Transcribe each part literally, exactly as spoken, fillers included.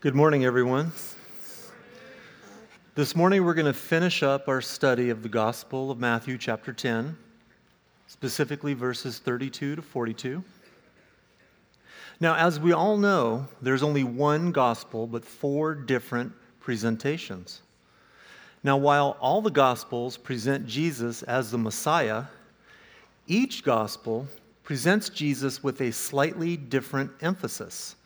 Good morning, everyone. This morning we're going to finish up our study of the Gospel of Matthew chapter ten, specifically verses thirty-two to forty-two. Now, as we all know, there's only one gospel but four different presentations. Now, while all the gospels present Jesus as the Messiah, each gospel presents Jesus with a slightly different emphasis.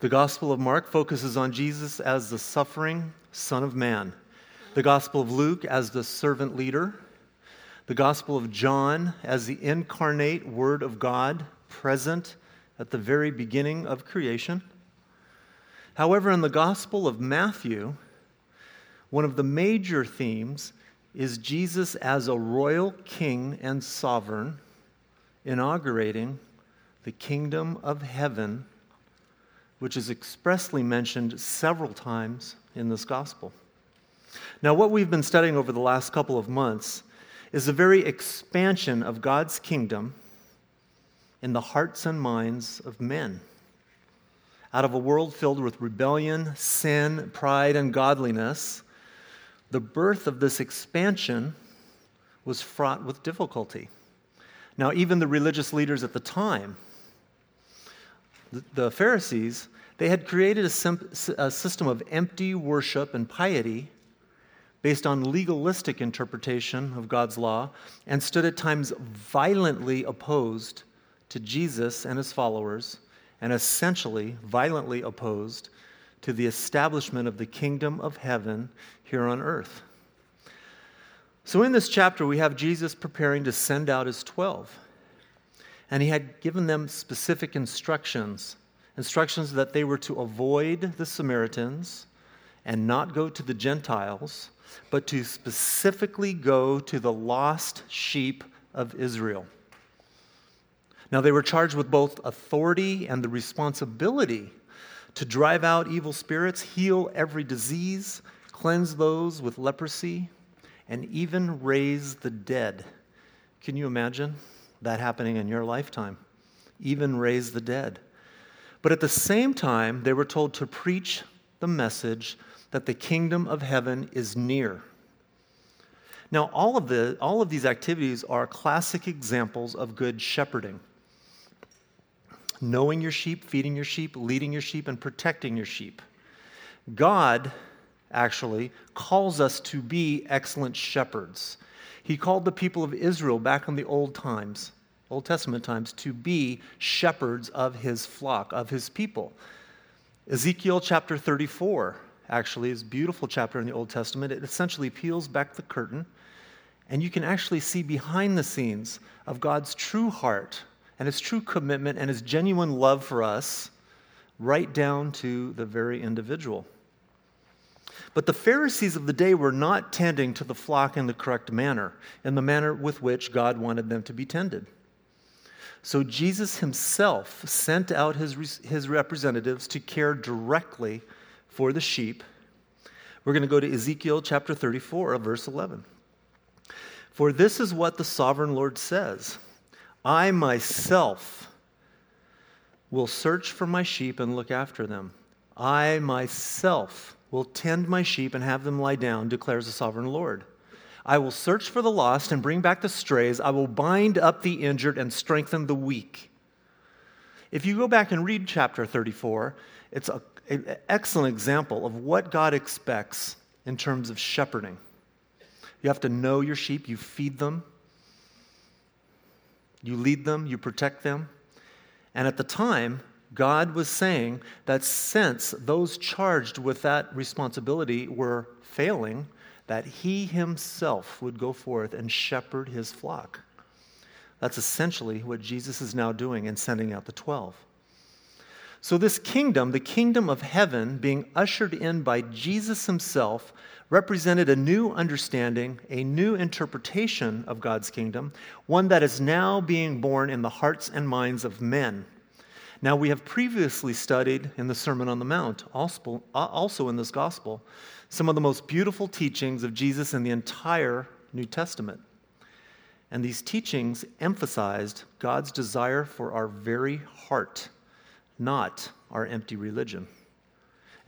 The Gospel of Mark focuses on Jesus as the suffering Son of Man. The Gospel of Luke as the servant leader. The Gospel of John as the incarnate Word of God present at the very beginning of creation. However, in the Gospel of Matthew, one of the major themes is Jesus as a royal king and sovereign, inaugurating the kingdom of heaven, which is expressly mentioned several times in this gospel. Now, what we've been studying over the last couple of months is the very expansion of God's kingdom in the hearts and minds of men. Out of a world filled with rebellion, sin, pride, and godliness, the birth of this expansion was fraught with difficulty. Now, even the religious leaders at the time, the Pharisees, they had created a system of empty worship and piety based on legalistic interpretation of God's law and stood at times violently opposed to Jesus and his followers and essentially violently opposed to the establishment of the kingdom of heaven here on earth. So in this chapter, we have Jesus preparing to send out his twelve. And he had given them specific instructions, instructions that they were to avoid the Samaritans and not go to the Gentiles, but to specifically go to the lost sheep of Israel. Now, they were charged with both authority and the responsibility to drive out evil spirits, heal every disease, cleanse those with leprosy, and even raise the dead. Can you imagine that happening in your lifetime? Even raise the dead. But at the same time, they were told to preach the message that the kingdom of heaven is near. Now, all of the all of these activities are classic examples of good shepherding. Knowing your sheep, feeding your sheep, leading your sheep, and protecting your sheep. God actually calls us to be excellent shepherds. He called the people of Israel back in the old times, Old Testament times, to be shepherds of his flock, of his people. Ezekiel chapter thirty-four actually is a beautiful chapter in the Old Testament. It essentially peels back the curtain, and you can actually see behind the scenes of God's true heart and his true commitment and his genuine love for us, right down to the very individual. But the Pharisees of the day were not tending to the flock in the correct manner, in the manner with which God wanted them to be tended. So Jesus himself sent out his, his representatives to care directly for the sheep. We're going to go to Ezekiel chapter thirty-four, verse eleven. For this is what the sovereign Lord says, I myself will search for my sheep and look after them. I myself will tend my sheep and have them lie down, declares the sovereign Lord. I will search for the lost and bring back the strays. I will bind up the injured and strengthen the weak. If you go back and read chapter thirty-four, it's a, an excellent example of what God expects in terms of shepherding. You have to know your sheep. You feed them. You lead them. You protect them. And at the time, God was saying that since those charged with that responsibility were failing, that he himself would go forth and shepherd his flock. That's essentially what Jesus is now doing in sending out the twelve. So this kingdom, the kingdom of heaven, being ushered in by Jesus himself, represented a new understanding, a new interpretation of God's kingdom, one that is now being born in the hearts and minds of men. Now, we have previously studied in the Sermon on the Mount, also in this gospel, some of the most beautiful teachings of Jesus in the entire New Testament. And these teachings emphasized God's desire for our very heart, not our empty religion.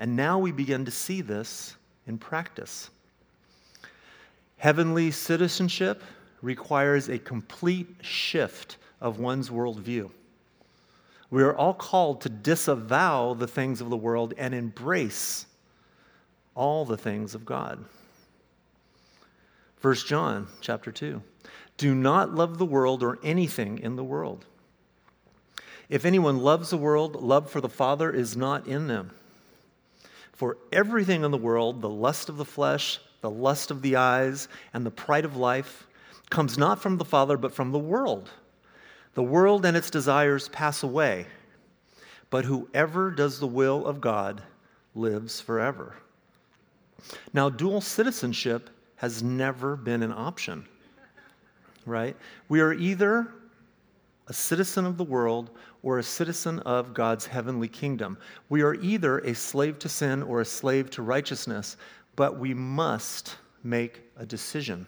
And now we begin to see this in practice. Heavenly citizenship requires a complete shift of one's worldview. We are all called to disavow the things of the world and embrace all the things of God. First John chapter two. Do not love the world or anything in the world. If anyone loves the world, love for the Father is not in them. For everything in the world, the lust of the flesh, the lust of the eyes, and the pride of life comes not from the Father, but from the world. The world and its desires pass away, but whoever does the will of God lives forever. Now, dual citizenship has never been an option, right? We are either a citizen of the world or a citizen of God's heavenly kingdom. We are either a slave to sin or a slave to righteousness, but we must make a decision.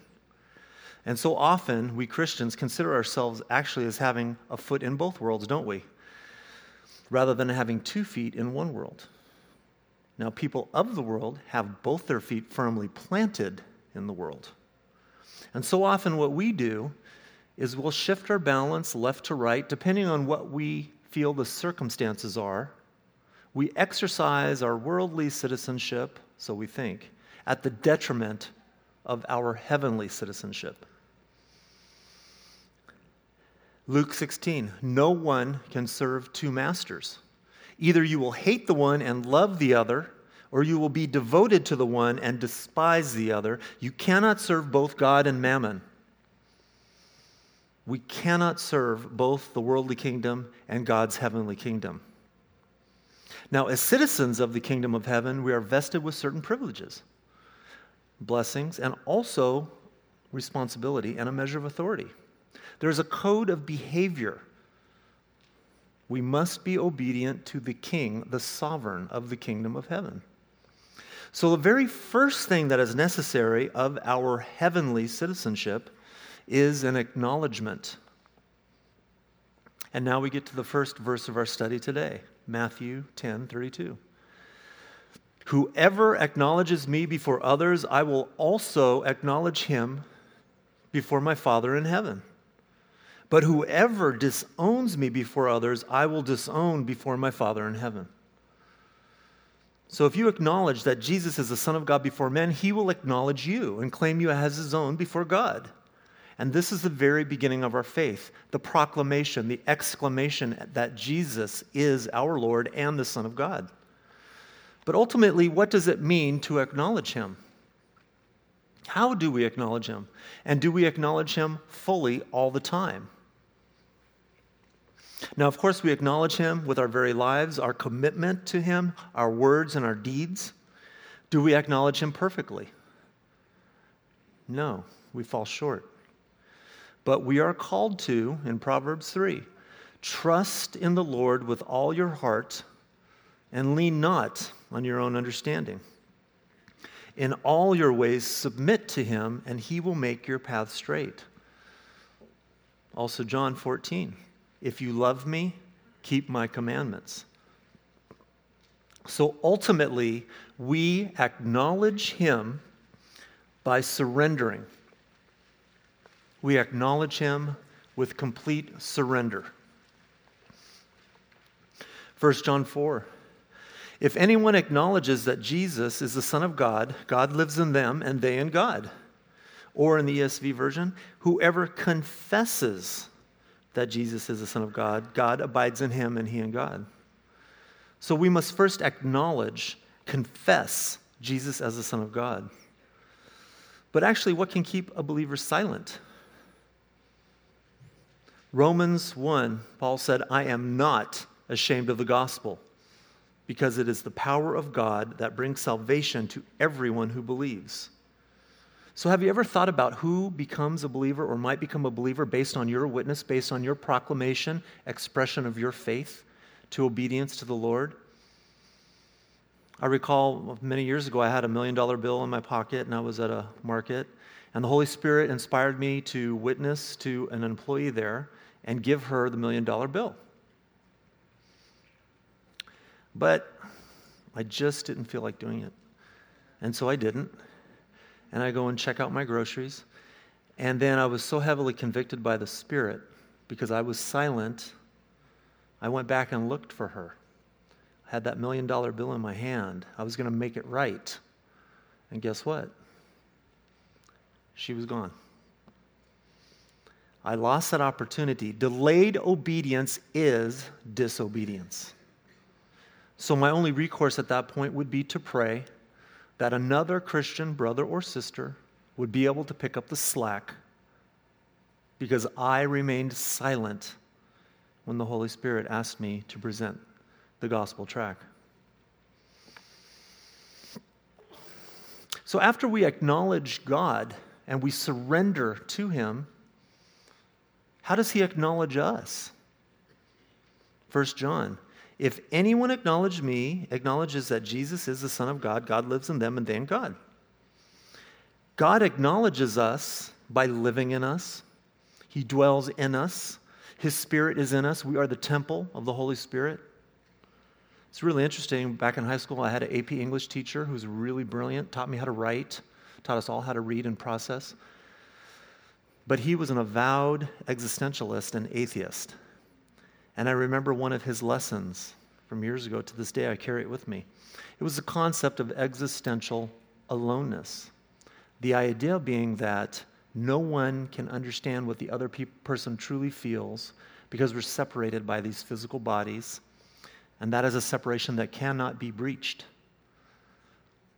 And so often, we Christians consider ourselves actually as having a foot in both worlds, don't we? Rather than having two feet in one world. Now, people of the world have both their feet firmly planted in the world. And so often what we do is we'll shift our balance left to right, depending on what we feel the circumstances are. We exercise our worldly citizenship, so we think, at the detriment of our heavenly citizenship. Luke sixteen, no one can serve two masters. Either you will hate the one and love the other, or you will be devoted to the one and despise the other. You cannot serve both God and mammon. We cannot serve both the worldly kingdom and God's heavenly kingdom. Now, as citizens of the kingdom of heaven, we are vested with certain privileges, blessings, and also responsibility and a measure of authority. There is a code of behavior. We must be obedient to the king, the sovereign of the kingdom of heaven. So the very first thing that is necessary of our heavenly citizenship is an acknowledgement. And now we get to the first verse of our study today, Matthew ten thirty-two. Whoever acknowledges me before others, I will also acknowledge him before my Father in heaven. But whoever disowns me before others, I will disown before my Father in heaven. So if you acknowledge that Jesus is the Son of God before men, he will acknowledge you and claim you as his own before God. And this is the very beginning of our faith, the proclamation, the exclamation that Jesus is our Lord and the Son of God. But ultimately, what does it mean to acknowledge him? How do we acknowledge him? And do we acknowledge him fully all the time? Now, of course, we acknowledge him with our very lives, our commitment to him, our words and our deeds. Do we acknowledge him perfectly? No, we fall short. But we are called to, in Proverbs three, trust in the Lord with all your heart and lean not on your own understanding. In all your ways submit to him, and he will make your path straight. Also John fourteen, if you love me, keep my commandments. So ultimately, we acknowledge him by surrendering. We acknowledge him with complete surrender. First John four. If anyone acknowledges that Jesus is the Son of God, God lives in them and they in God. Or in the E S V version, whoever confesses that Jesus is the Son of God, God abides in him and he in God. So we must first acknowledge, confess Jesus as the Son of God. But actually, what can keep a believer silent? Romans one, Paul said, I am not ashamed of the gospel, because it is the power of God that brings salvation to everyone who believes. So have you ever thought about who becomes a believer or might become a believer based on your witness, based on your proclamation, expression of your faith to obedience to the Lord? I recall many years ago I had a million dollar bill in my pocket and I was at a market, and the Holy Spirit inspired me to witness to an employee there and give her the million dollar bill. But I just didn't feel like doing it. And so I didn't. And I go and check out my groceries. And then I was so heavily convicted by the Spirit because I was silent. I went back and looked for her. I had that million dollar bill in my hand. I was going to make it right. And guess what? She was gone. I lost that opportunity. Delayed obedience is disobedience. So my only recourse at that point would be to pray that another Christian brother or sister would be able to pick up the slack, because I remained silent when the Holy Spirit asked me to present the gospel tract. So after we acknowledge God and we surrender to Him, how does He acknowledge us? First John, if anyone acknowledges me, acknowledges that Jesus is the Son of God, God lives in them and they in God. God acknowledges us by living in us. He dwells in us. His Spirit is in us. We are the temple of the Holy Spirit. It's really interesting. Back in high school, I had an A P English teacher who was really brilliant, taught me how to write, taught us all how to read and process. But he was an avowed existentialist and atheist. And I remember one of his lessons from years ago. To this day, I carry it with me. It was the concept of existential aloneness. The idea being that no one can understand what the other pe- person truly feels because we're separated by these physical bodies, and that is a separation that cannot be breached.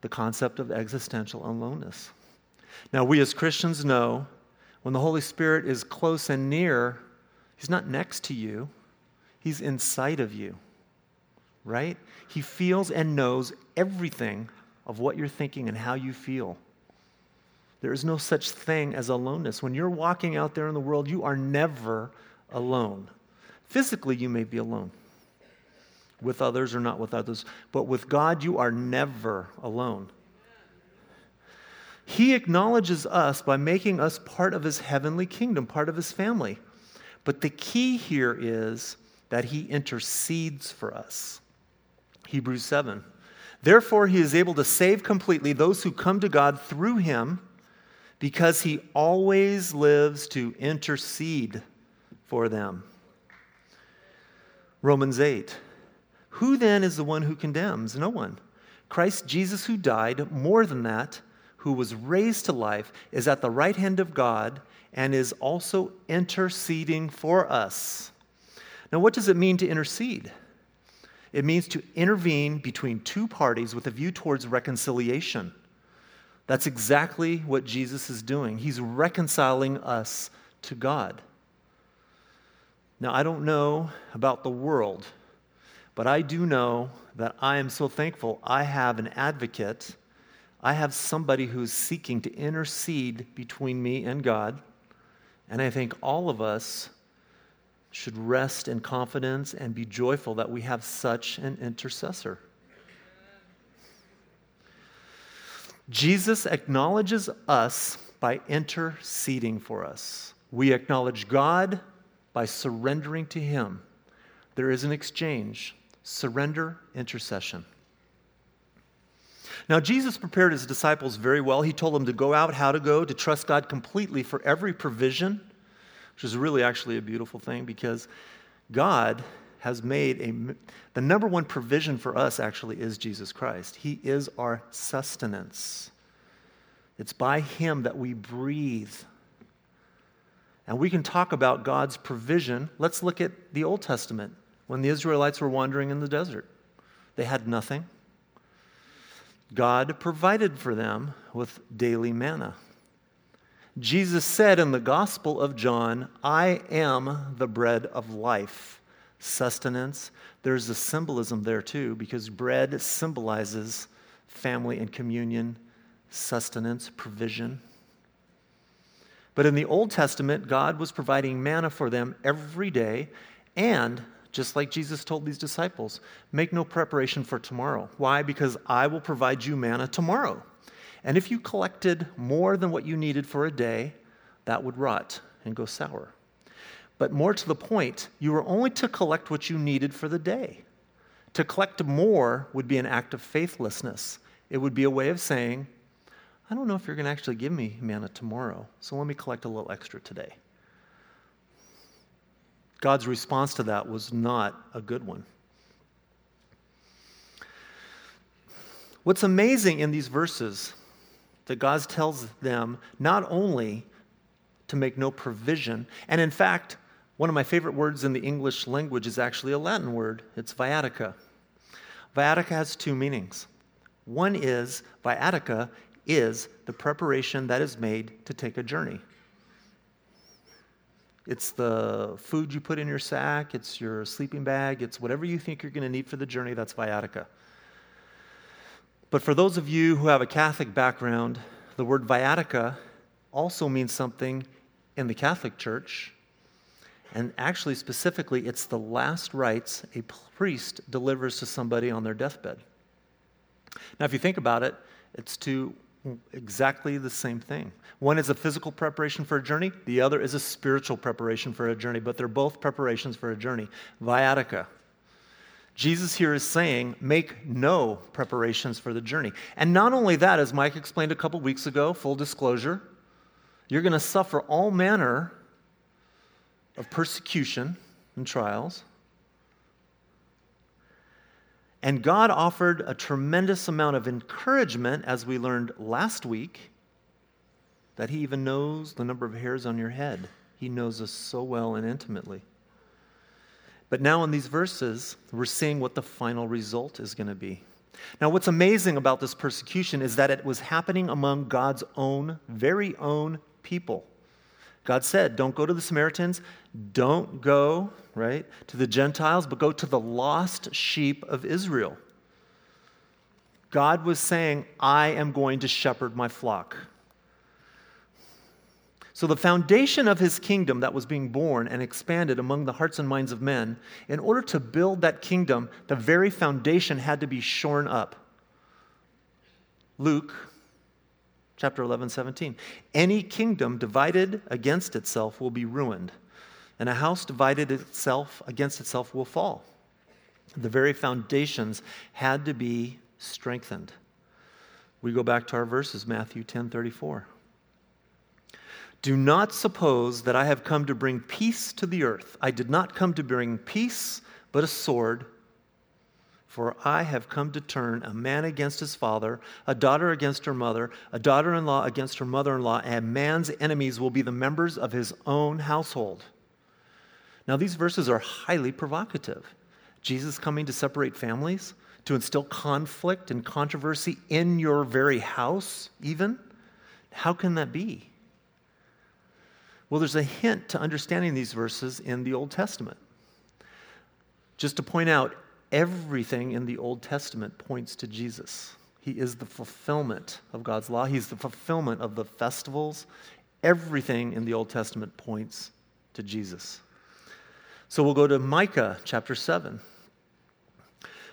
The concept of existential aloneness. Now, we as Christians know when the Holy Spirit is close and near, He's not next to you. He's inside of you, right? He feels and knows everything of what you're thinking and how you feel. There is no such thing as aloneness. When you're walking out there in the world, you are never alone. Physically, you may be alone with others or not with others, but with God, you are never alone. He acknowledges us by making us part of His heavenly kingdom, part of His family. But the key here is that He intercedes for us. Hebrews seven. Therefore, He is able to save completely those who come to God through Him, because He always lives to intercede for them. Romans eight. Who then is the one who condemns? No one. Christ Jesus, who died, more than that, who was raised to life, is at the right hand of God and is also interceding for us. Now, what does it mean to intercede? It means to intervene between two parties with a view towards reconciliation. That's exactly what Jesus is doing. He's reconciling us to God. Now, I don't know about the world, but I do know that I am so thankful I have an advocate. I have somebody who is seeking to intercede between me and God, and I think all of us should rest in confidence and be joyful that we have such an intercessor. Jesus acknowledges us by interceding for us. We acknowledge God by surrendering to Him. There is an exchange: surrender, intercession. Now, Jesus prepared His disciples very well. He told them to go out, how to go, to trust God completely for every provision, which is really actually a beautiful thing, because God has made a, the number one provision for us actually is Jesus Christ. He is our sustenance. It's by Him that we breathe. And we can talk about God's provision. Let's look at the Old Testament when the Israelites were wandering in the desert. They had nothing. God provided for them with daily manna. Jesus said in the Gospel of John, I am the bread of life. Sustenance. There's a symbolism there too, because bread symbolizes family and communion, sustenance, provision. But in the Old Testament, God was providing manna for them every day, and just like Jesus told these disciples, make no preparation for tomorrow. Why? Because I will provide you manna tomorrow. And if you collected more than what you needed for a day, that would rot and go sour. But more to the point, you were only to collect what you needed for the day. To collect more would be an act of faithlessness. It would be a way of saying, I don't know if you're going to actually give me manna tomorrow, so let me collect a little extra today. God's response to that was not a good one. What's amazing in these verses that God tells them not only to make no provision, and in fact, one of my favorite words in the English language is actually a Latin word. It's viatica. Viatica has two meanings. One is, viatica is the preparation that is made to take a journey. It's the food you put in your sack, it's your sleeping bag, it's whatever you think you're going to need for the journey, that's viatica. But for those of you who have a Catholic background, the word viatica also means something in the Catholic Church. And actually, specifically, it's the last rites a priest delivers to somebody on their deathbed. Now, if you think about it, it's two exactly the same thing. One is a physical preparation for a journey. The other is a spiritual preparation for a journey, but they're both preparations for a journey. Viatica. Jesus here is saying, make no preparations for the journey. And not only that, as Mike explained a couple weeks ago, full disclosure, you're going to suffer all manner of persecution and trials. And God offered a tremendous amount of encouragement, as we learned last week, that He even knows the number of hairs on your head. He knows us so well and intimately. But now in these verses, we're seeing what the final result is going to be. Now, what's amazing about this persecution is that it was happening among God's own, very own people. God said, don't go to the Samaritans, don't go, right, to the Gentiles, but go to the lost sheep of Israel. God was saying, I am going to shepherd my flock. So the foundation of His kingdom that was being born and expanded among the hearts and minds of men, in order to build that kingdom, the very foundation had to be shorn up. Luke chapter eleven, seventeen. Any kingdom divided against itself will be ruined, and a house divided itself against itself will fall. The very foundations had to be strengthened. We go back to our verses, Matthew ten, thirty-four. Do not suppose that I have come to bring peace to the earth. I did not come to bring peace, but a sword. For I have come to turn a man against his father, a daughter against her mother, a daughter-in-law against her mother-in-law, and man's enemies will be the members of his own household. Now, these verses are highly provocative. Jesus coming to separate families, to instill conflict and controversy in your very house, even? How can that be? Well, there's a hint to understanding these verses in the Old Testament. Just to point out, everything in the Old Testament points to Jesus. He is the fulfillment of God's law. He's the fulfillment of the festivals. Everything in the Old Testament points to Jesus. So we'll go to Micah chapter seven.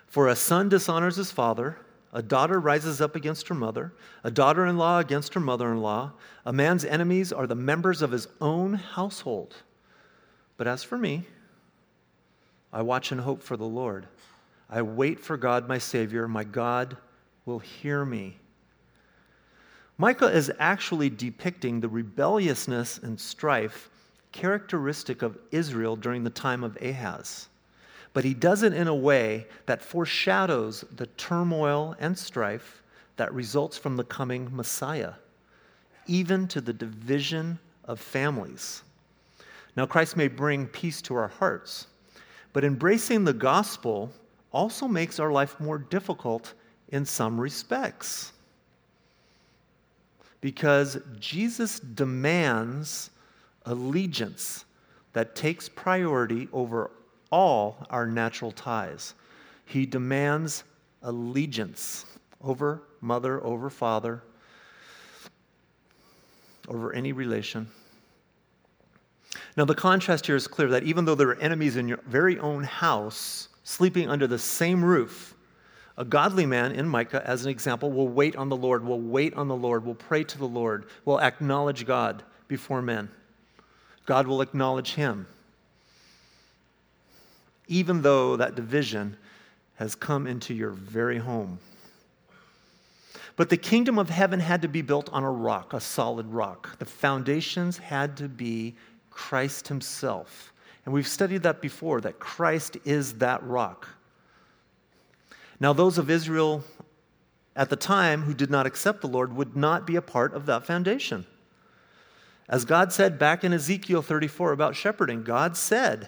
For a son dishonors his father, a daughter rises up against her mother, a daughter-in-law against her mother-in-law. A man's enemies are the members of his own household. But as for me, I watch and hope for the Lord. I wait for God, my Savior. My God will hear me. Micah is actually depicting the rebelliousness and strife characteristic of Israel during the time of Ahaz. But he does it in a way that foreshadows the turmoil and strife that results from the coming Messiah, even to the division of families. Now, Christ may bring peace to our hearts, but embracing the gospel also makes our life more difficult in some respects, because Jesus demands allegiance that takes priority over all our natural ties. He demands allegiance over mother, over father, over any relation. Now, the contrast here is clear that even though there are enemies in your very own house, sleeping under the same roof, a godly man in Micah, as an example, will wait on the Lord, will wait on the Lord, will pray to the Lord, will acknowledge God before men. God will acknowledge him, even though that division has come into your very home. But the kingdom of heaven had to be built on a rock, a solid rock. The foundations had to be Christ himself. And we've studied that before, that Christ is that rock. Now, those of Israel at the time who did not accept the Lord would not be a part of that foundation. As God said back in Ezekiel thirty-four about shepherding, God said,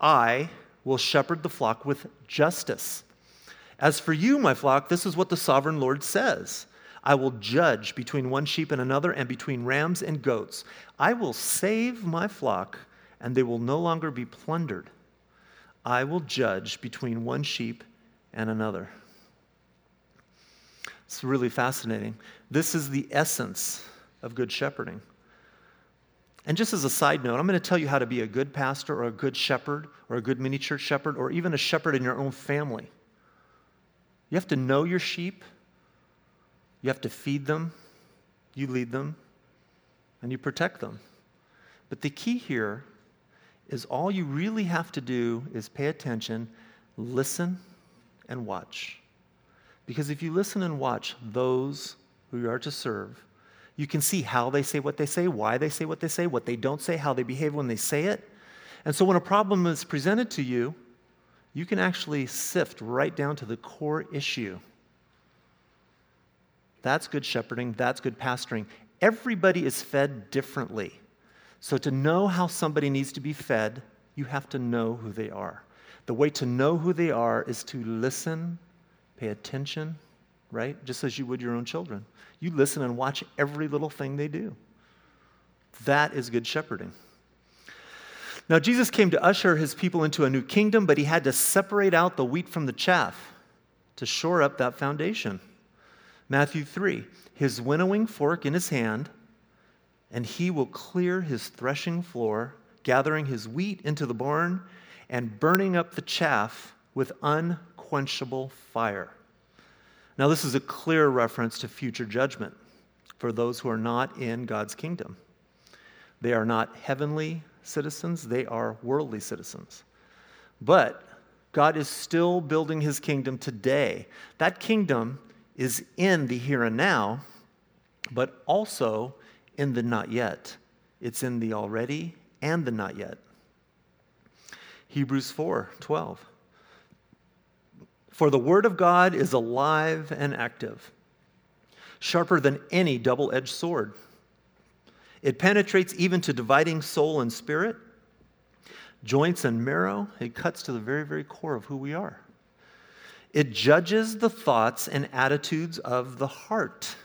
I will shepherd the flock with justice. As for you, my flock, this is what the sovereign Lord says. I will judge between one sheep and another and between rams and goats. I will save my flock, and they will no longer be plundered. I will judge between one sheep and another. It's really fascinating. This is the essence of good shepherding. And just as a side note, I'm going to tell you how to be a good pastor or a good shepherd or a good mini church shepherd or even a shepherd in your own family. You have to know your sheep. You have to feed them. You lead them. And you protect them. But the key here is all you really have to do is pay attention, listen, and watch. Because if you listen and watch those who you are to serve, you can see how they say what they say, why they say what they say, what they don't say, how they behave when they say it. And so when a problem is presented to you, you can actually sift right down to the core issue. That's good shepherding. That's good pastoring. Everybody is fed differently. So to know how somebody needs to be fed, you have to know who they are. The way to know who they are is to listen, pay attention, right? Just as you would your own children. You listen and watch every little thing they do. That is good shepherding. Now, Jesus came to usher his people into a new kingdom, but he had to separate out the wheat from the chaff to shore up that foundation. Matthew three, his winnowing fork in his hand, and he will clear his threshing floor, gathering his wheat into the barn and burning up the chaff with unquenchable fire. Now, this is a clear reference to future judgment for those who are not in God's kingdom. They are not heavenly citizens. They are worldly citizens. But God is still building his kingdom today. That kingdom is in the here and now, but also in the not yet. It's in the already and the not yet. Hebrews four twelve. For the word of God is alive and active, sharper than any double-edged sword. It penetrates even to dividing soul and spirit, joints and marrow. It cuts to the very, very core of who we are. It judges the thoughts and attitudes of the heart.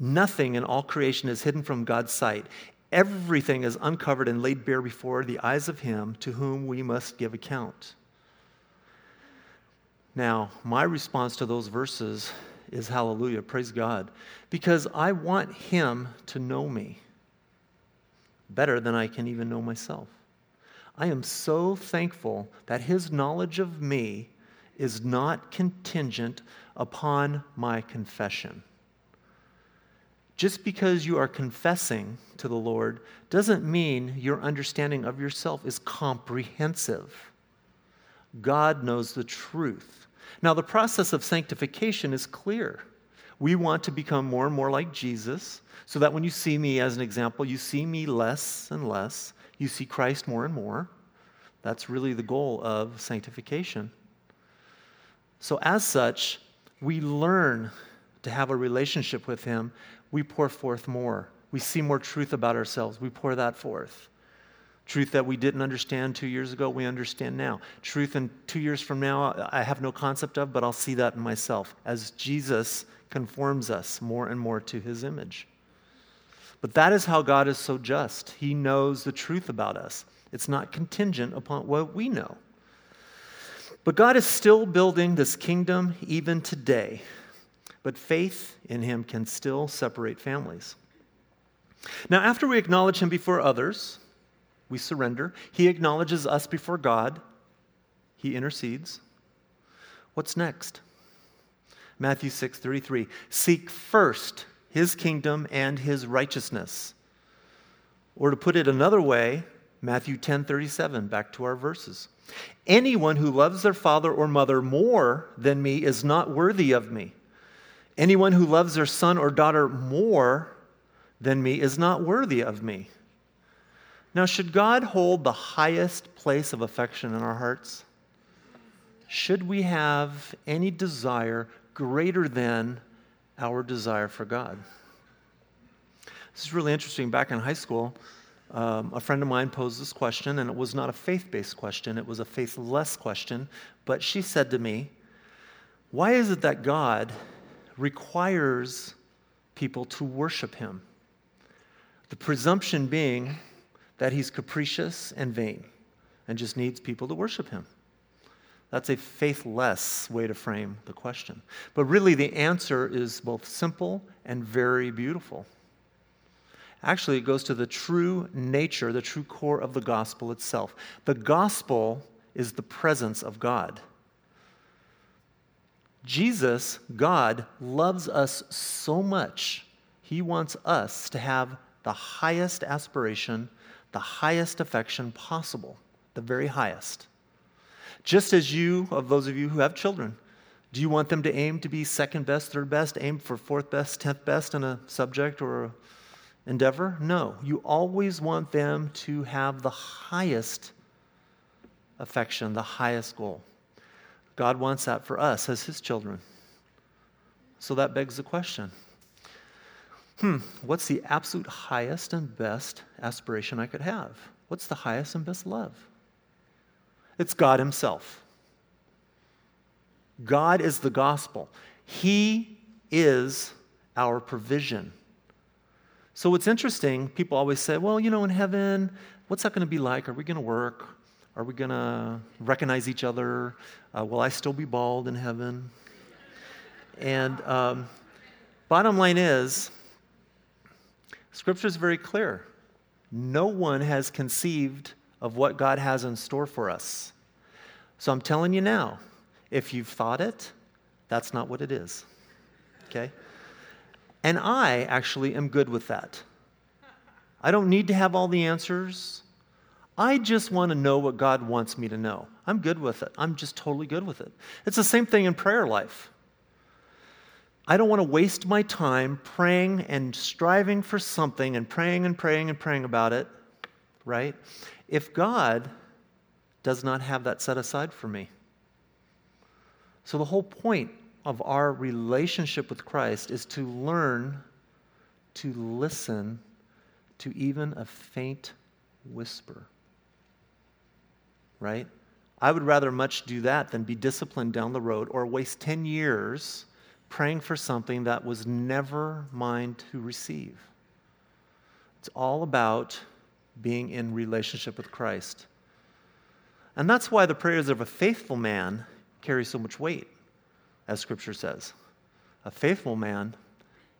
Nothing in all creation is hidden from God's sight. Everything is uncovered and laid bare before the eyes of him to whom we must give account. Now, my response to those verses is hallelujah, praise God, because I want him to know me better than I can even know myself. I am so thankful that his knowledge of me is not contingent upon my confession. Just because you are confessing to the Lord doesn't mean your understanding of yourself is comprehensive. God knows the truth. Now, the process of sanctification is clear. We want to become more and more like Jesus, so that when you see me as an example, you see me less and less. You see Christ more and more. That's really the goal of sanctification. So as such, we learn to have a relationship with him. We pour forth more. We see more truth about ourselves. We pour that forth. Truth that we didn't understand two years ago, we understand now. Truth in two years from now, I have no concept of, but I'll see that in myself as Jesus conforms us more and more to his image. But that is how God is so just. He knows the truth about us. It's not contingent upon what we know. But God is still building this kingdom even today. But faith in him can still separate families. Now, after we acknowledge him before others, we surrender. He acknowledges us before God. He intercedes. What's next? Matthew six thirty-three. Seek first his kingdom and his righteousness. Or to put it another way, Matthew ten thirty-seven, back to our verses. Anyone who loves their father or mother more than me is not worthy of me. Anyone who loves their son or daughter more than me is not worthy of me. Now, should God hold the highest place of affection in our hearts? Should we have any desire greater than our desire for God? This is really interesting. Back in high school, um, a friend of mine posed this question, and it was not a faith-based question. It was a faithless question. But she said to me, why is it that God requires people to worship him? The presumption being that he's capricious and vain and just needs people to worship him. That's a faithless way to frame the question. But really, the answer is both simple and very beautiful. Actually, it goes to the true nature, the true core of the gospel itself. The gospel is the presence of God. Jesus, God, loves us so much. He wants us to have the highest aspiration, the highest affection possible, the very highest. Just as you, of those of you who have children, do you want them to aim to be second best, third best, aim for fourth best, tenth best in a subject or a endeavor? No. You always want them to have the highest affection, the highest goal. God wants that for us as his children. So that begs the question, hmm, what's the absolute highest and best aspiration I could have? What's the highest and best love? It's God himself. God is the gospel. He is our provision. So what's interesting, people always say, well, you know, in heaven, what's that going to be like? Are we going to work? Are we going to recognize each other? Uh, will I still be bald in heaven? And um, bottom line is, Scripture is very clear. No one has conceived of what God has in store for us. So I'm telling you now, if you've thought it, that's not what it is, okay? And I actually am good with that. I don't need to have all the answers. I just want to know what God wants me to know. I'm good with it. I'm just totally good with it. It's the same thing in prayer life. I don't want to waste my time praying and striving for something and praying and praying and praying about it, right? If God does not have that set aside for me. So the whole point of our relationship with Christ is to learn to listen to even a faint whisper, right? I would rather much do that than be disciplined down the road or waste ten years praying for something that was never mine to receive. It's all about being in relationship with Christ. And that's why the prayers of a faithful man carry so much weight, as Scripture says. A faithful man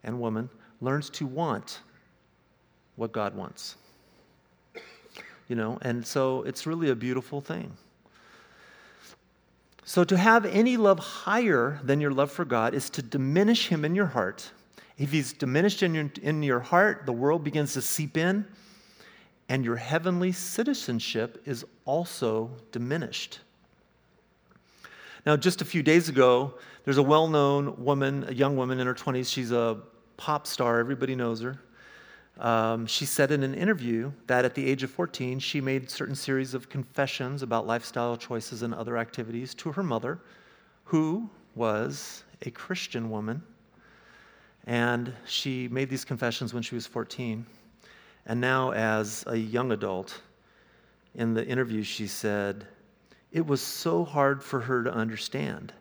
and woman learns to want what God wants. You know, and so it's really a beautiful thing. So to have any love higher than your love for God is to diminish him in your heart. If he's diminished in your, in your heart, the world begins to seep in, and your heavenly citizenship is also diminished. Now, just a few days ago, there's a well-known woman, a young woman in her twenties. She's a pop star. Everybody knows her. Um, she said in an interview that at the age of fourteen, she made certain series of confessions about lifestyle choices and other activities to her mother, who was a Christian woman. And she made these confessions when she was fourteen. And now as a young adult, in the interview she said, it was so hard for her to understand.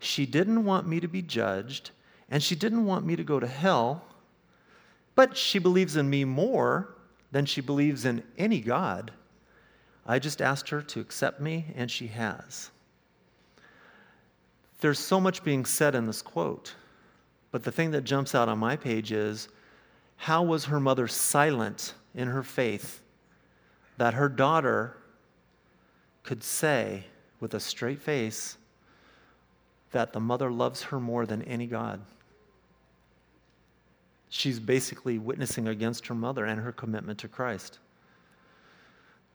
She didn't want me to be judged, and she didn't want me to go to hell, but she believes in me more than she believes in any God. I just asked her to accept me, and she has. There's so much being said in this quote, but the thing that jumps out on my page is, how was her mother silent in her faith that her daughter could say with a straight face that the mother loves her more than any God? She's basically witnessing against her mother and her commitment to Christ.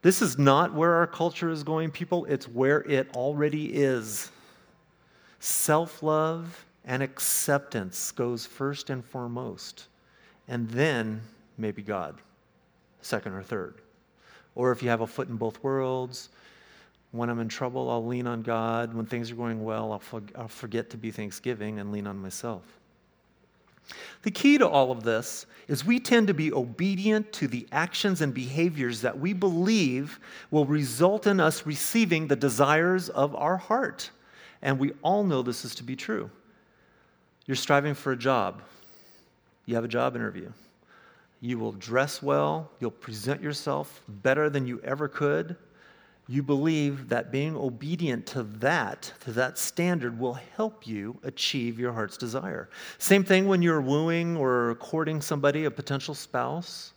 This is not where our culture is going, people. It's where it already is. Self-love and acceptance goes first and foremost. And then maybe God, second or third. Or if you have a foot in both worlds, when I'm in trouble, I'll lean on God. When things are going well, I'll, for- I'll forget to be thanksgiving and lean on myself. The key to all of this is we tend to be obedient to the actions and behaviors that we believe will result in us receiving the desires of our heart. And we all know this is to be true. You're striving for a job. You have a job interview. You will dress well. You'll present yourself better than you ever could. You believe that being obedient to that, to that standard, will help you achieve your heart's desire. Same thing when you're wooing or courting somebody, a potential spouse.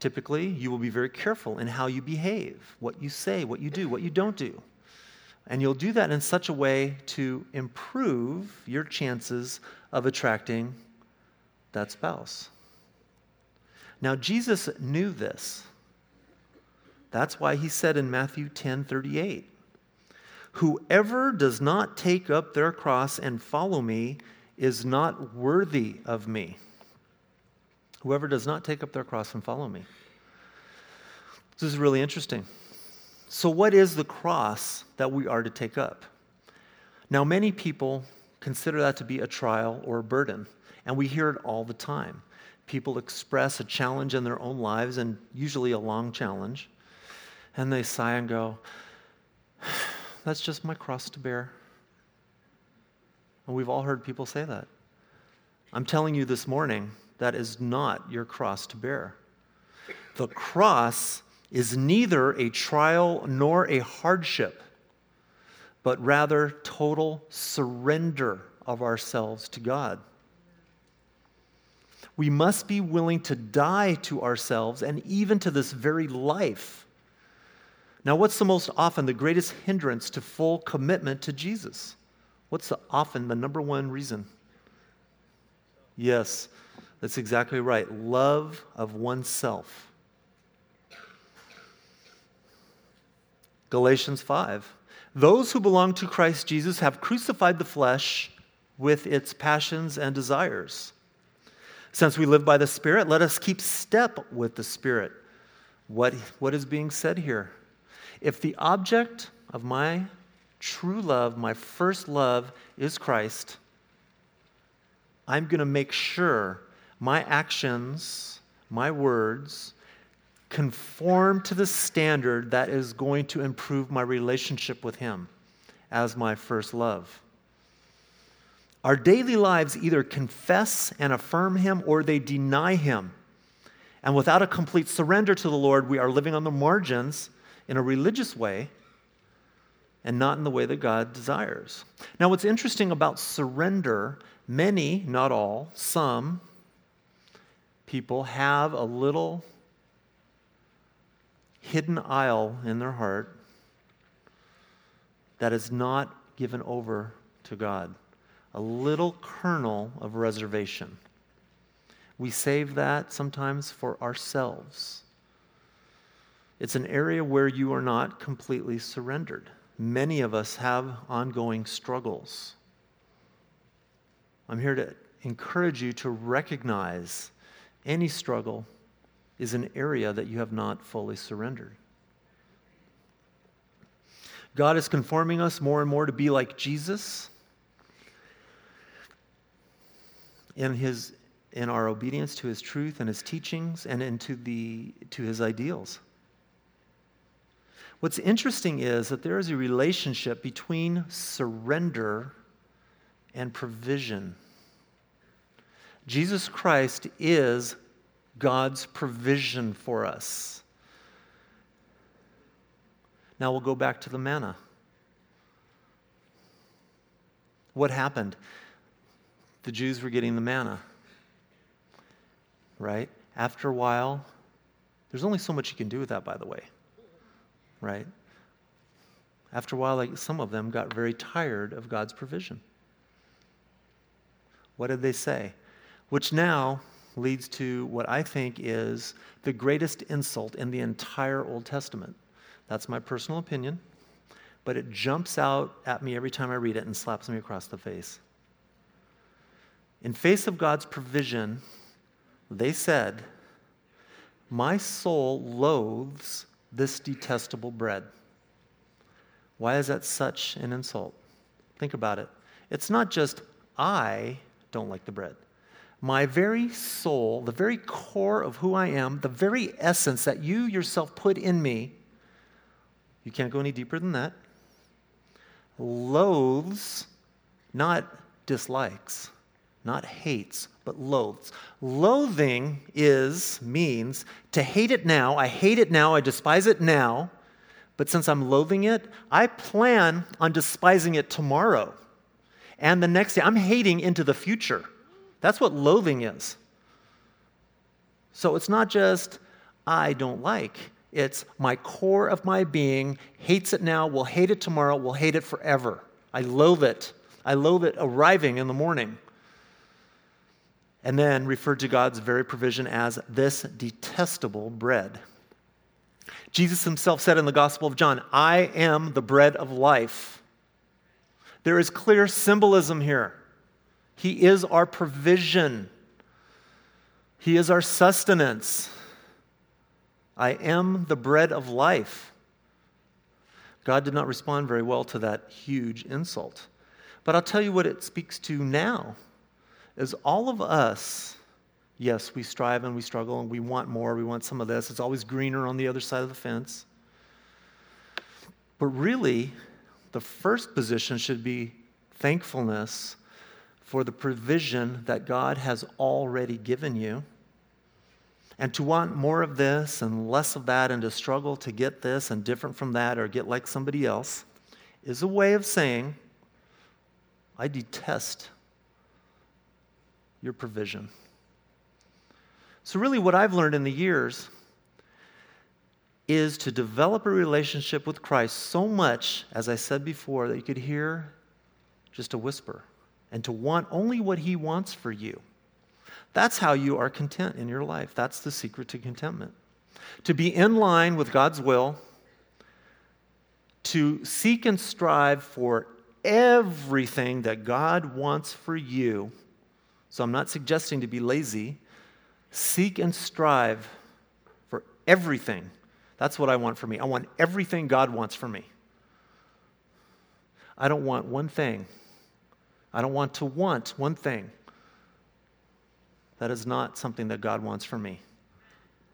Typically, you will be very careful in how you behave, what you say, what you do, what you don't do. And you'll do that in such a way to improve your chances of attracting that spouse. Now, Jesus knew this. That's why he said in Matthew ten thirty-eight, whoever does not take up their cross and follow me is not worthy of me. Whoever does not take up their cross and follow me. This is really interesting. So what is the cross that we are to take up? Now, many people consider that to be a trial or a burden, and we hear it all the time. People express a challenge in their own lives, and usually a long challenge. And they sigh and go, that's just my cross to bear. And we've all heard people say that. I'm telling you this morning, that is not your cross to bear. The cross is neither a trial nor a hardship, but rather total surrender of ourselves to God. We must be willing to die to ourselves and even to this very life. Now, what's the most often the greatest hindrance to full commitment to Jesus? What's the, often the number one reason? Yes, that's exactly right. Love of oneself. Galatians five. Those who belong to Christ Jesus have crucified the flesh with its passions and desires. Since we live by the Spirit, let us keep step with the Spirit. What, what is being said here? If the object of my true love, my first love, is Christ, I'm going to make sure my actions, my words, conform to the standard that is going to improve my relationship with Him as my first love. Our daily lives either confess and affirm Him or they deny Him. And without a complete surrender to the Lord, we are living on the margins in a religious way, and not in the way that God desires. Now, what's interesting about surrender, many, not all, some people have a little hidden idol in their heart that is not given over to God, a little kernel of reservation. We save that sometimes for ourselves. It's an area where you are not completely surrendered. Many of us have ongoing struggles. I'm here to encourage you to recognize any struggle is an area that you have not fully surrendered. God is conforming us more and more to be like Jesus in his in our obedience to his truth and his teachings and into the to his ideals. What's interesting is that there is a relationship between surrender and provision. Jesus Christ is God's provision for us. Now we'll go back to the manna. What happened? The Jews were getting the manna, right? After a while, there's only so much you can do with that, by the way. Right? After a while, like, some of them got very tired of God's provision. What did they say? Which now leads to what I think is the greatest insult in the entire Old Testament. That's my personal opinion, but it jumps out at me every time I read it and slaps me across the face. In face of God's provision, they said, "My soul loathes this detestable bread." Why is that such an insult? Think about it. It's not just I don't like the bread. My very soul, the very core of who I am, the very essence that you yourself put in me, you can't go any deeper than that, loathes, not dislikes, not hates, but loathes. Loathing is, means to hate it now, I hate it now, I despise it now, but since I'm loathing it, I plan on despising it tomorrow and the next day. I'm hating into the future. That's what loathing is. So it's not just I don't like. It's my core of my being hates it now, will hate it tomorrow, will hate it forever. I loathe it. I loathe it arriving in the morning. And then referred to God's very provision as this detestable bread. Jesus himself said in the Gospel of John, "I am the bread of life." There is clear symbolism here. He is our provision. He is our sustenance. I am the bread of life. God did not respond very well to that huge insult. But I'll tell you what it speaks to now is all of us, yes, we strive and we struggle and we want more, we want some of this. It's always greener on the other side of the fence. But really, the first position should be thankfulness for the provision that God has already given you. And to want more of this and less of that and to struggle to get this and different from that or get like somebody else is a way of saying, I detest your provision. So really what I've learned in the years is to develop a relationship with Christ so much, as I said before, that you could hear just a whisper. And to want only what he wants for you. That's how you are content in your life. That's the secret to contentment. To be in line with God's will, to seek and strive for everything that God wants for you. So I'm not suggesting to be lazy. Seek and strive for everything. That's what I want for me. I want everything God wants for me. I don't want one thing. I don't want to want one thing. That is not something that God wants for me,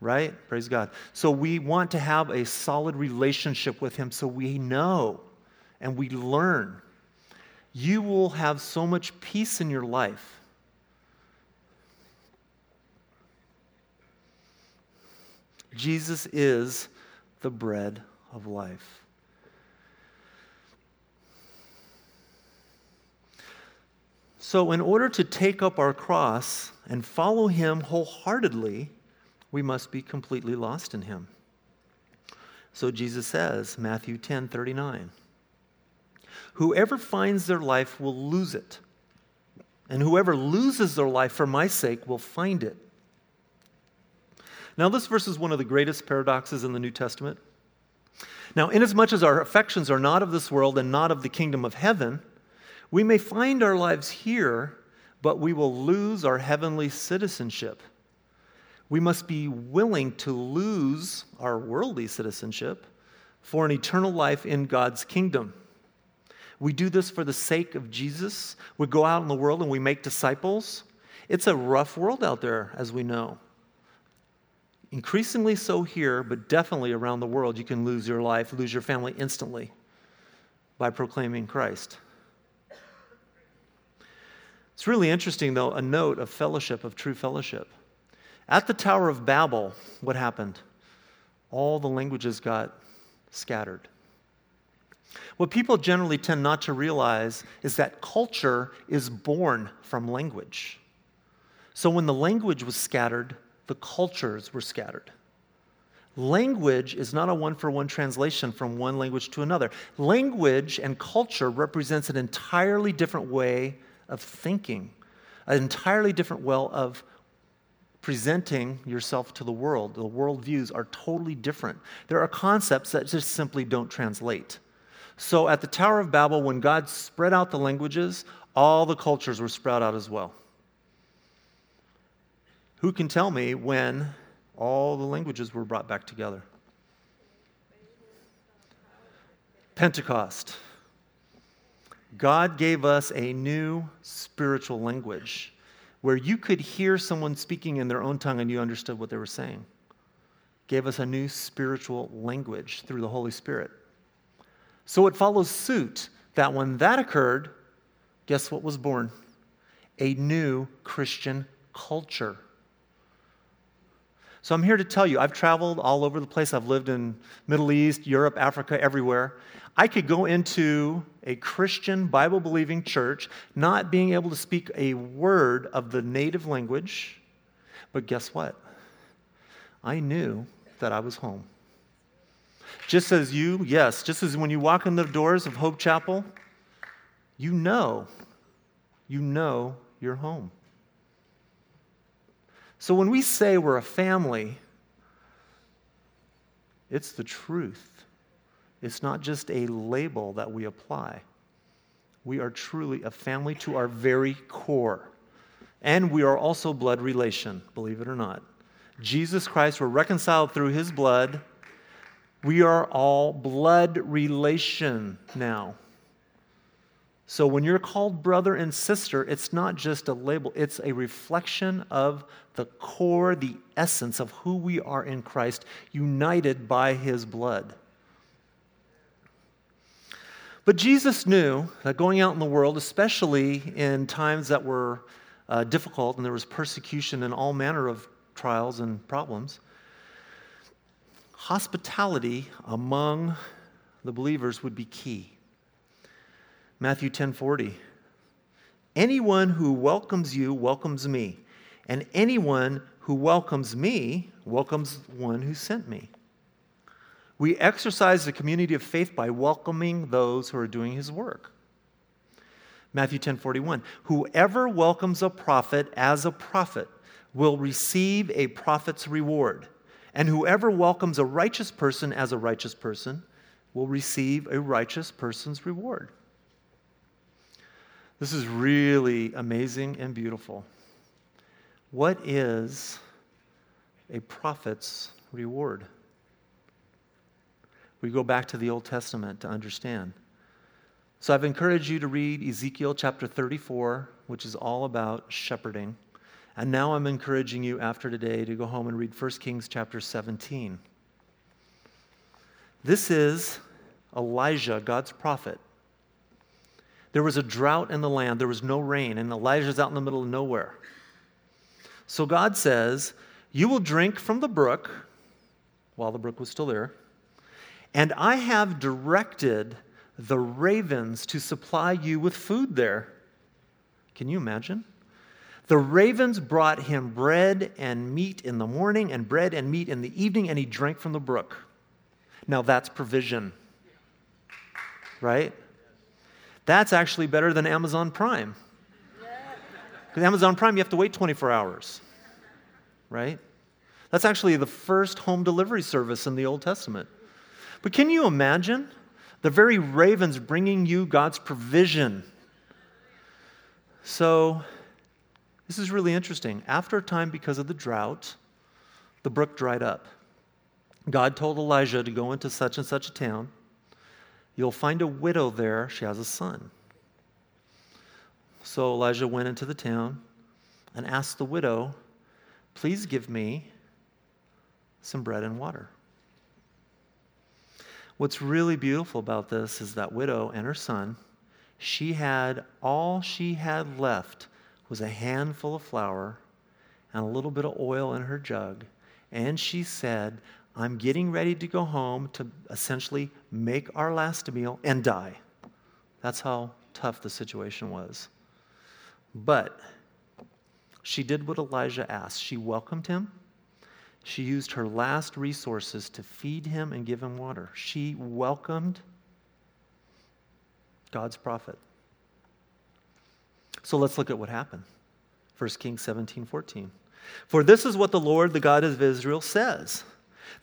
right? Praise God. So we want to have a solid relationship with him so we know and we learn. You will have so much peace in your life. Jesus is the bread of life. So in order to take up our cross and follow him wholeheartedly, we must be completely lost in him. So Jesus says, Matthew ten thirty-nine, "Whoever finds their life will lose it, and whoever loses their life for my sake will find it." Now this verse is one of the greatest paradoxes in the New Testament. Now, inasmuch as our affections are not of this world and not of the kingdom of heaven, we may find our lives here, but we will lose our heavenly citizenship. We must be willing to lose our worldly citizenship for an eternal life in God's kingdom. We do this for the sake of Jesus. We go out in the world and we make disciples. It's a rough world out there, as we know. Increasingly so here, but definitely around the world, you can lose your life, lose your family instantly by proclaiming Christ. It's really interesting, though, a note of fellowship, of true fellowship. At the Tower of Babel, what happened? All the languages got scattered. What people generally tend not to realize is that culture is born from language. So when the language was scattered, the cultures were scattered. Language is not a one-for-one translation from one language to another. Language and culture represents an entirely different way of thinking, an entirely different well of presenting yourself to the world. The worldviews are totally different. There are concepts that just simply don't translate. So at the Tower of Babel, when God spread out the languages, all the cultures were spread out as well. Who can tell me when all the languages were brought back together? Pentecost. God gave us a new spiritual language where you could hear someone speaking in their own tongue and you understood what they were saying. Gave us a new spiritual language through the Holy Spirit. So it follows suit that when that occurred, guess what was born? A new Christian culture. So I'm here to tell you, I've traveled all over the place. I've lived in Middle East, Europe, Africa, everywhere. I could go into a Christian, Bible-believing church, not being able to speak a word of the native language, but guess what? I knew that I was home. Just as you, yes, just as when you walk in the doors of Hope Chapel, you know, you know you're home. So when we say we're a family, it's the truth. It's not just a label that we apply. We are truly a family to our very core. And we are also blood relation, believe it or not. Jesus Christ, we're reconciled through his blood. We are all blood relation now. So when you're called brother and sister, it's not just a label. It's a reflection of the core, the essence of who we are in Christ, united by his blood. But Jesus knew that going out in the world, especially in times that were uh, difficult and there was persecution and all manner of trials and problems, hospitality among the believers would be key. Matthew ten forty, anyone who welcomes you welcomes me, and anyone who welcomes me welcomes one who sent me. We exercise the community of faith by welcoming those who are doing his work. Matthew ten forty-one, whoever welcomes a prophet as a prophet will receive a prophet's reward, and whoever welcomes a righteous person as a righteous person will receive a righteous person's reward. This is really amazing and beautiful. What is a prophet's reward? We go back to the Old Testament to understand. So I've encouraged you to read Ezekiel chapter thirty-four, which is all about shepherding. And now I'm encouraging you after today to go home and read First Kings chapter seventeen. This is Elijah, God's prophet. There was a drought in the land. There was no rain, and Elijah's out in the middle of nowhere. So God says, you will drink from the brook, while the brook was still there, and I have directed the ravens to supply you with food there. Can you imagine? The ravens brought him bread and meat in the morning and bread and meat in the evening, and he drank from the brook. Now that's provision, right? That's actually better than Amazon Prime. Because Amazon Prime, you have to wait twenty-four hours, right? That's actually the first home delivery service in the Old Testament. But can you imagine the very ravens bringing you God's provision? So this is really interesting. After a time, because of the drought, the brook dried up. God told Elijah to go into such and such a town. You'll find a widow there. She has a son. So Elijah went into the town and asked the widow, please give me some bread and water. What's really beautiful about this is that widow and her son, she had, all she had left was a handful of flour and a little bit of oil in her jug. And she said, I'm getting ready to go home to essentially make our last meal and die. That's how tough the situation was. But she did what Elijah asked. She welcomed him. She used her last resources to feed him and give him water. She welcomed God's prophet. So let's look at what happened. First Kings seventeen fourteen. For this is what the Lord, the God of Israel, says.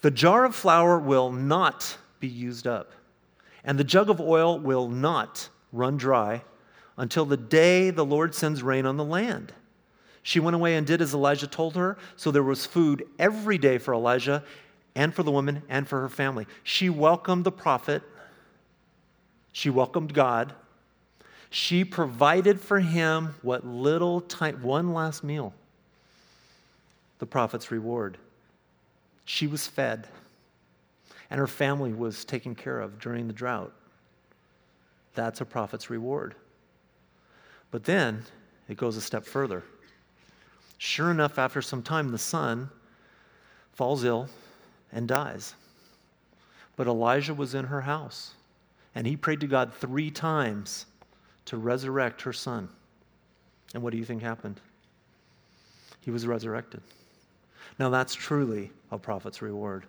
The jar of flour will not be used up, and the jug of oil will not run dry until the day the Lord sends rain on the land. She went away and did as Elijah told her, so there was food every day for Elijah and for the woman and for her family. She welcomed the prophet. She welcomed God. She provided for him what little time, one last meal, the prophet's reward. She was fed, and her family was taken care of during the drought. That's a prophet's reward. But then it goes a step further. Sure enough, after some time, the son falls ill and dies. But Elijah was in her house, and he prayed to God three times to resurrect her son. And what do you think happened? He was resurrected. Now that's truly a prophet's reward.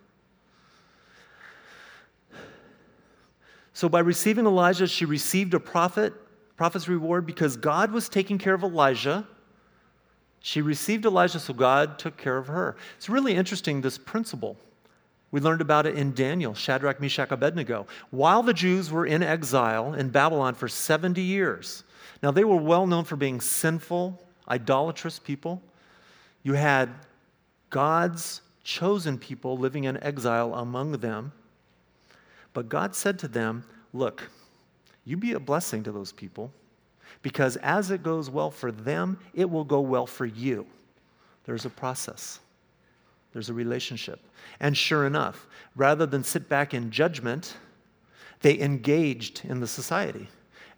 So by receiving Elijah, she received a prophet, prophet's reward, because God was taking care of Elijah. She received Elijah, so God took care of her. It's really interesting, this principle. We learned about it in Daniel, Shadrach, Meshach, Abednego. While the Jews were in exile in Babylon for seventy years, now they were well known for being sinful, idolatrous people. You had God's chosen people living in exile among them. But God said to them, look, you be a blessing to those people, because as it goes well for them, it will go well for you. There's a process. There's a relationship. And sure enough, rather than sit back in judgment, they engaged in the society.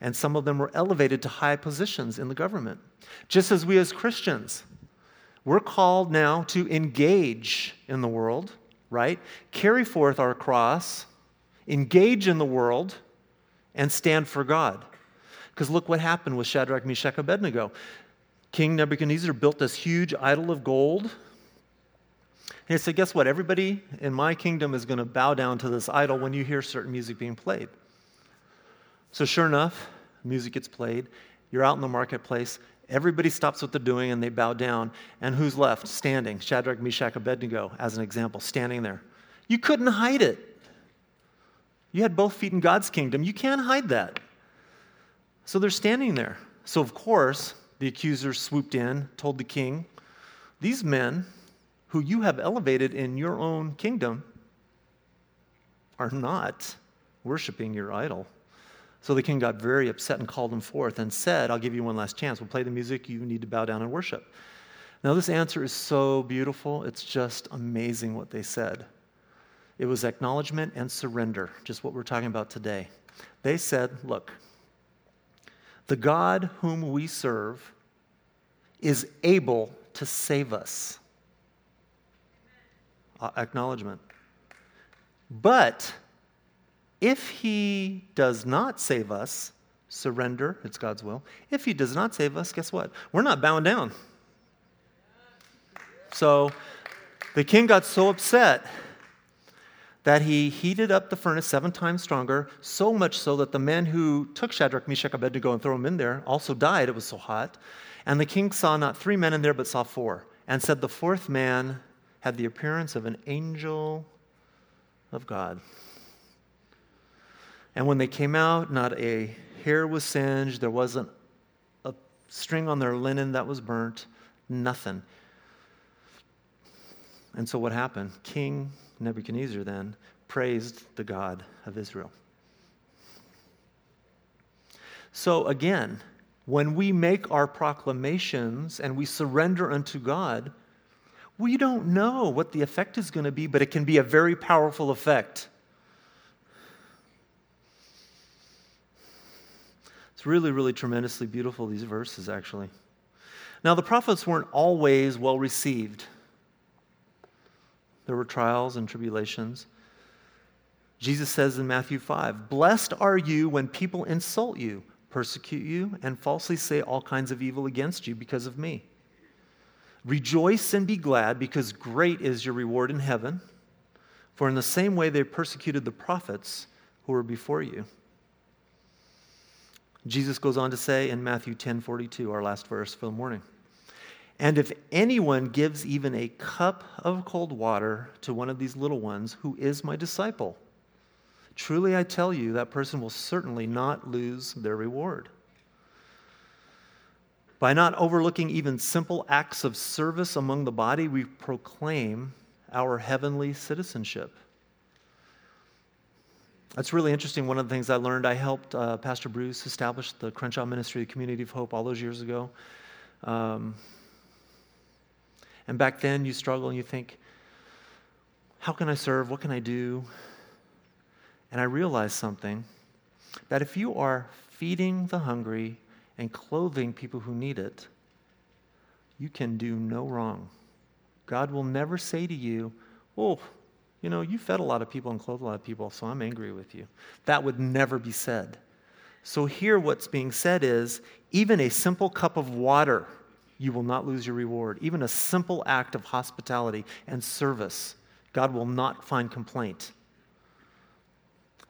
And some of them were elevated to high positions in the government. Just as we as Christians, we're called now to engage in the world, right? Carry forth our cross, engage in the world, and stand for God. Because look what happened with Shadrach, Meshach, Abednego. King Nebuchadnezzar built this huge idol of gold. And he said, guess what? Everybody in my kingdom is going to bow down to this idol when you hear certain music being played. So sure enough, music gets played. You're out in the marketplace. Everybody stops what they're doing and they bow down. And who's left standing? Shadrach, Meshach, Abednego, as an example, standing there. You couldn't hide it. You had both feet in God's kingdom. You can't hide that. So they're standing there. So of course, the accuser swooped in, told the king, these men who you have elevated in your own kingdom are not worshiping your idol. So the king got very upset and called them forth and said, I'll give you one last chance. We'll play the music. You need to bow down and worship. Now this answer is so beautiful. It's just amazing what they said. It was acknowledgement and surrender, just what we're talking about today. They said, look, the God whom we serve is able to save us. Uh, acknowledgement. But if he does not save us, surrender, it's God's will. If he does not save us, guess what? We're not bowing down. So the king got so upset that he heated up the furnace seven times stronger, so much so that the men who took Shadrach, Meshach, Abednego and threw them in there also died. It was so hot. And the king saw not three men in there, but saw four, and said the fourth man had the appearance of an angel of God. And when they came out, not a hair was singed. There wasn't a string on their linen that was burnt. Nothing. And so what happened? King Nebuchadnezzar then praised the God of Israel. So again, when we make our proclamations and we surrender unto God, we don't know what the effect is going to be, but it can be a very powerful effect. It's really, really tremendously beautiful, these verses, actually. Now, the prophets weren't always well received. There were trials and tribulations. Jesus says in Matthew five, blessed are you when people insult you, persecute you, and falsely say all kinds of evil against you because of me. Rejoice and be glad, because great is your reward in heaven. For in the same way they persecuted the prophets who were before you. Jesus goes on to say in Matthew ten forty-two, our last verse for the morning, And if anyone gives even a cup of cold water to one of these little ones who is my disciple, truly I tell you, that person will certainly not lose their reward. By not overlooking even simple acts of service among the body, we proclaim our heavenly citizenship. That's really interesting. One of the things I learned, I helped uh, Pastor Bruce establish the Crenshaw Ministry, the Community of Hope, all those years ago. Um, and back then, you struggle and you think, how can I serve? What can I do? And I realized something, that if you are feeding the hungry and clothing people who need it, you can do no wrong. God will never say to you, oh, you know, you fed a lot of people and clothed a lot of people, so I'm angry with you. That would never be said. So here what's being said is, even a simple cup of water, you will not lose your reward. Even a simple act of hospitality and service, God will not find complaint.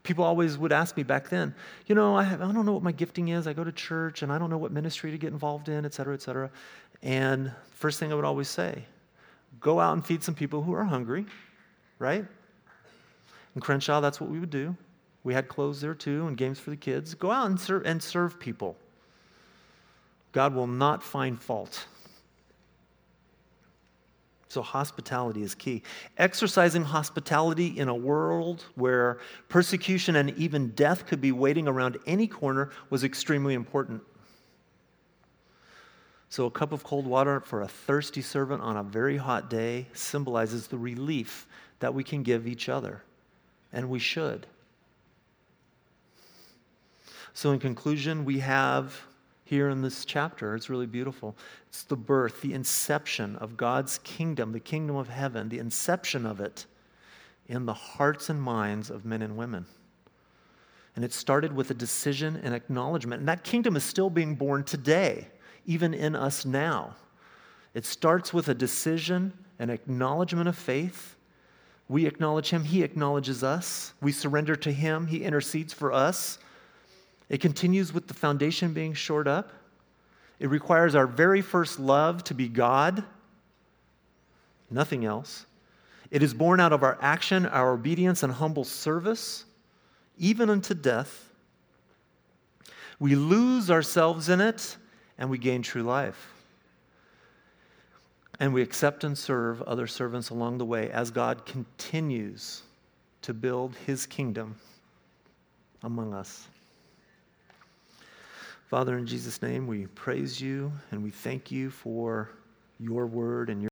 People always would ask me back then, you know, I, have, I don't know what my gifting is. I go to church, and I don't know what ministry to get involved in, et cetera, et cetera. And first thing I would always say, go out and feed some people who are hungry. Right? In Crenshaw, that's what we would do. We had clothes there too and games for the kids. Go out and serve, and serve people. God will not find fault. So hospitality is key. Exercising hospitality in a world where persecution and even death could be waiting around any corner was extremely important. So a cup of cold water for a thirsty servant on a very hot day symbolizes the relief that we can give each other, and we should. So in conclusion, we have here in this chapter, it's really beautiful, it's the birth, the inception of God's kingdom, the kingdom of heaven, the inception of it in the hearts and minds of men and women. And it started with a decision and acknowledgement, and that kingdom is still being born today, even in us now. It starts with a decision, an acknowledgement of faith. We acknowledge him. He acknowledges us. We surrender to him. He intercedes for us. It continues with the foundation being shored up. It requires our very first love to be God, nothing else. It is born out of our action, our obedience, and humble service, even unto death. We lose ourselves in it, and we gain true life. And we accept and serve other servants along the way as God continues to build his kingdom among us. Father, in Jesus' name, we praise you and we thank you for your word and your